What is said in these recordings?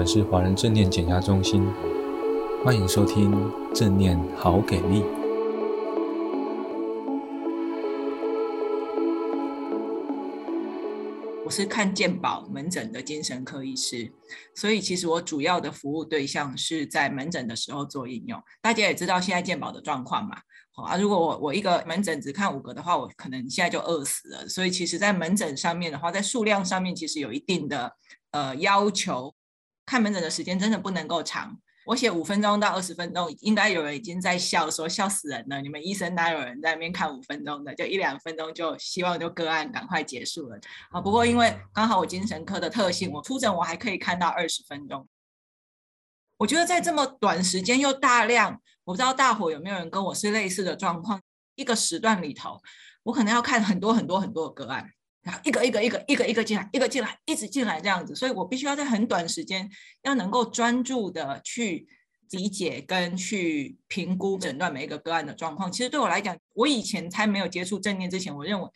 们是华人正念减压中心，欢迎收听正念好给力。我是看健保门诊的精神科医师，所以其实我主要的服务对象是在门诊的时候做应用。大家也知道现在健保的状况嘛，如果 我一个门诊只看5个的话，我可能现在就饿死了。所以其实在门诊上面的话，在数量上面其实有一定的要求。看门诊的时间真的不能够长，我写5分钟到20分钟，应该有人已经在笑说笑死人了，你们医生哪有人在那边看5分钟的，就1-2分钟就希望就个案赶快结束了。不过因为刚好我精神科的特性，我出诊我还可以看到20分钟。我觉得在这么短时间又大量，我不知道大伙有没有人跟我是类似的状况，一个时段里头我可能要看很多个案，然后一个进来，一直进来这样子，所以我必须要在很短时间要能够专注的去理解跟去评估诊断每一个个案的状况。其实对我来讲，我以前才没有接触正念之前，我认为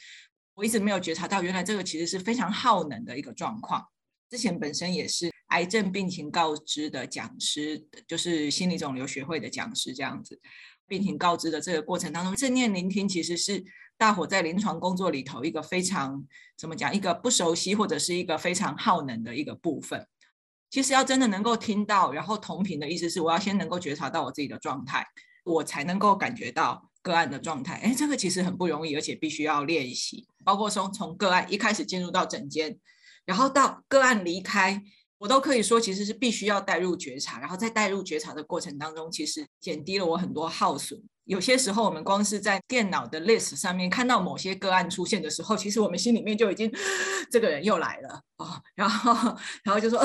我一直没有觉察到原来这个其实是非常耗能的一个状况。之前本身也是癌症病情告知的讲师，就是心理肿瘤学会的讲师这样子。病情告知的这个过程当中，正念聆听其实是大伙在临床工作里头一个非常怎么讲，一个不熟悉或者是一个非常耗能的一个部分。其实要真的能够听到，然后同频的意思是我要先能够觉察到我自己的状态，我才能够感觉到个案的状态。这个其实很不容易，而且必须要练习。包括从个案一开始进入到诊间，然后到个案离开，我都可以说其实是必须要带入觉察，然后在带入觉察的过程当中，其实减低了我很多耗损。有些时候我们光是在电脑的 list 上面看到某些个案出现的时候，其实我们心里面就已经这个人又来了，然后就说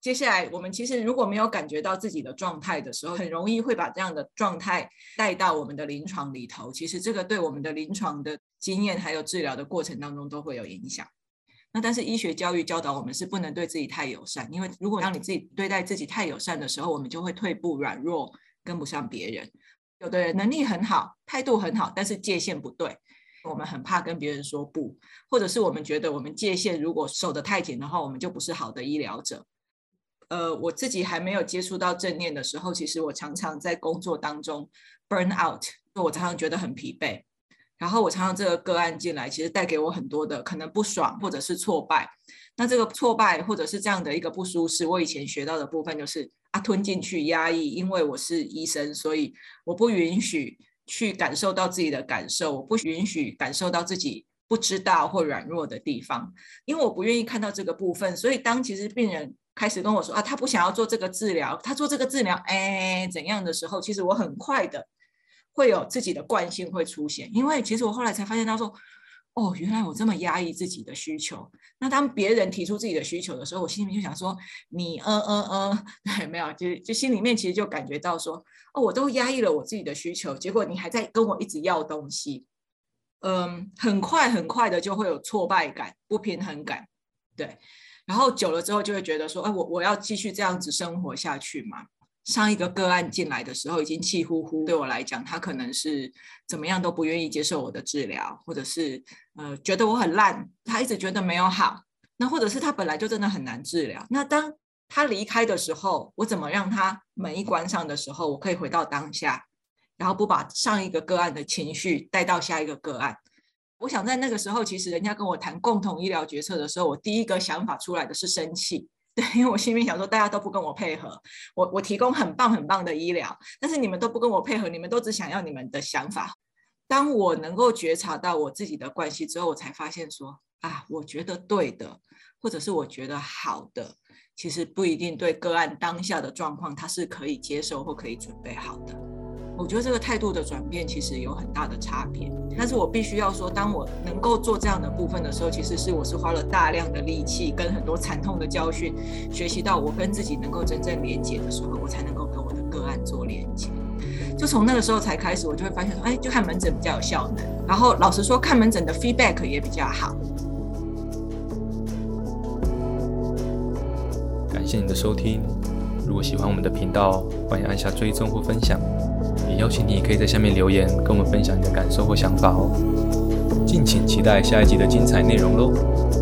接下来我们其实如果没有感觉到自己的状态的时候，很容易会把这样的状态带到我们的临床里头。其实这个对我们的临床的经验还有治疗的过程当中都会有影响。那但是医学教育教导我们是不能对自己太友善，因为如果让你自己对待自己太友善的时候，我们就会退步软弱，跟不上别人。有的人能力很好，态度很好，但是界限不对，我们很怕跟别人说不，或者是我们觉得我们界限如果守得太紧的话，我们就不是好的医疗者。我自己还没有接触到正念的时候，其实我常常在工作当中 burn out， 我常常觉得很疲惫，然后我常常这个个案进来，其实带给我很多的可能不爽或者是挫败。那这个挫败或者是这样的一个不舒适，我以前学到的部分就是吞进去压抑，因为我是医生，所以我不允许去感受到自己的感受，我不允许感受到自己不知道或软弱的地方，因为我不愿意看到这个部分。所以当其实病人开始跟我说他不想要做这个治疗，他做这个治疗怎样的时候，其实我很快的会有自己的惯性会出现。因为其实我后来才发现到说，原来我这么压抑自己的需求。那当别人提出自己的需求的时候，我心里面就想说你对，没有，就心里面其实就感觉到说我都压抑了我自己的需求，结果你还在跟我一直要东西。很快的就会有挫败感、不平衡感，对。然后久了之后就会觉得说我要继续这样子生活下去嘛。上一个个案进来的时候已经气呼呼，对我来讲他可能是怎么样都不愿意接受我的治疗，或者是觉得我很烂，他一直觉得没有好，那或者是他本来就真的很难治疗。那当他离开的时候，我怎么让他门一关上的时候，我可以回到当下，然后不把上一个个案的情绪带到下一个个案。我想在那个时候，其实人家跟我谈共同医疗决策的时候，我第一个想法出来的是生气，对，因为我心里想说大家都不跟我配合，我提供很棒的医疗，但是你们都不跟我配合，你们都只想要你们的想法。当我能够觉察到我自己的关系之后，我才发现说我觉得对的或者是我觉得好的，其实不一定对个案当下的状况它是可以接受或可以准备好的。我觉得这个态度的转变其实有很大的差别。但是我必须要说，当我能够做这样的部分的时候，其实是我是花了大量的力气跟很多惨痛的教训，学习到我跟自己能够真正连结的时候，我才能够跟我的个案做连结。就从那个时候才开始，我就会发现说就看门诊比较有效能，然后老实说看门诊的 feedback 也比较好。感谢你的收听，如果喜欢我们的频道，欢迎按下追踪或分享，也邀请你可以在下面留言跟我们分享你的感受或想法哦。敬请期待下一集的精彩内容咯。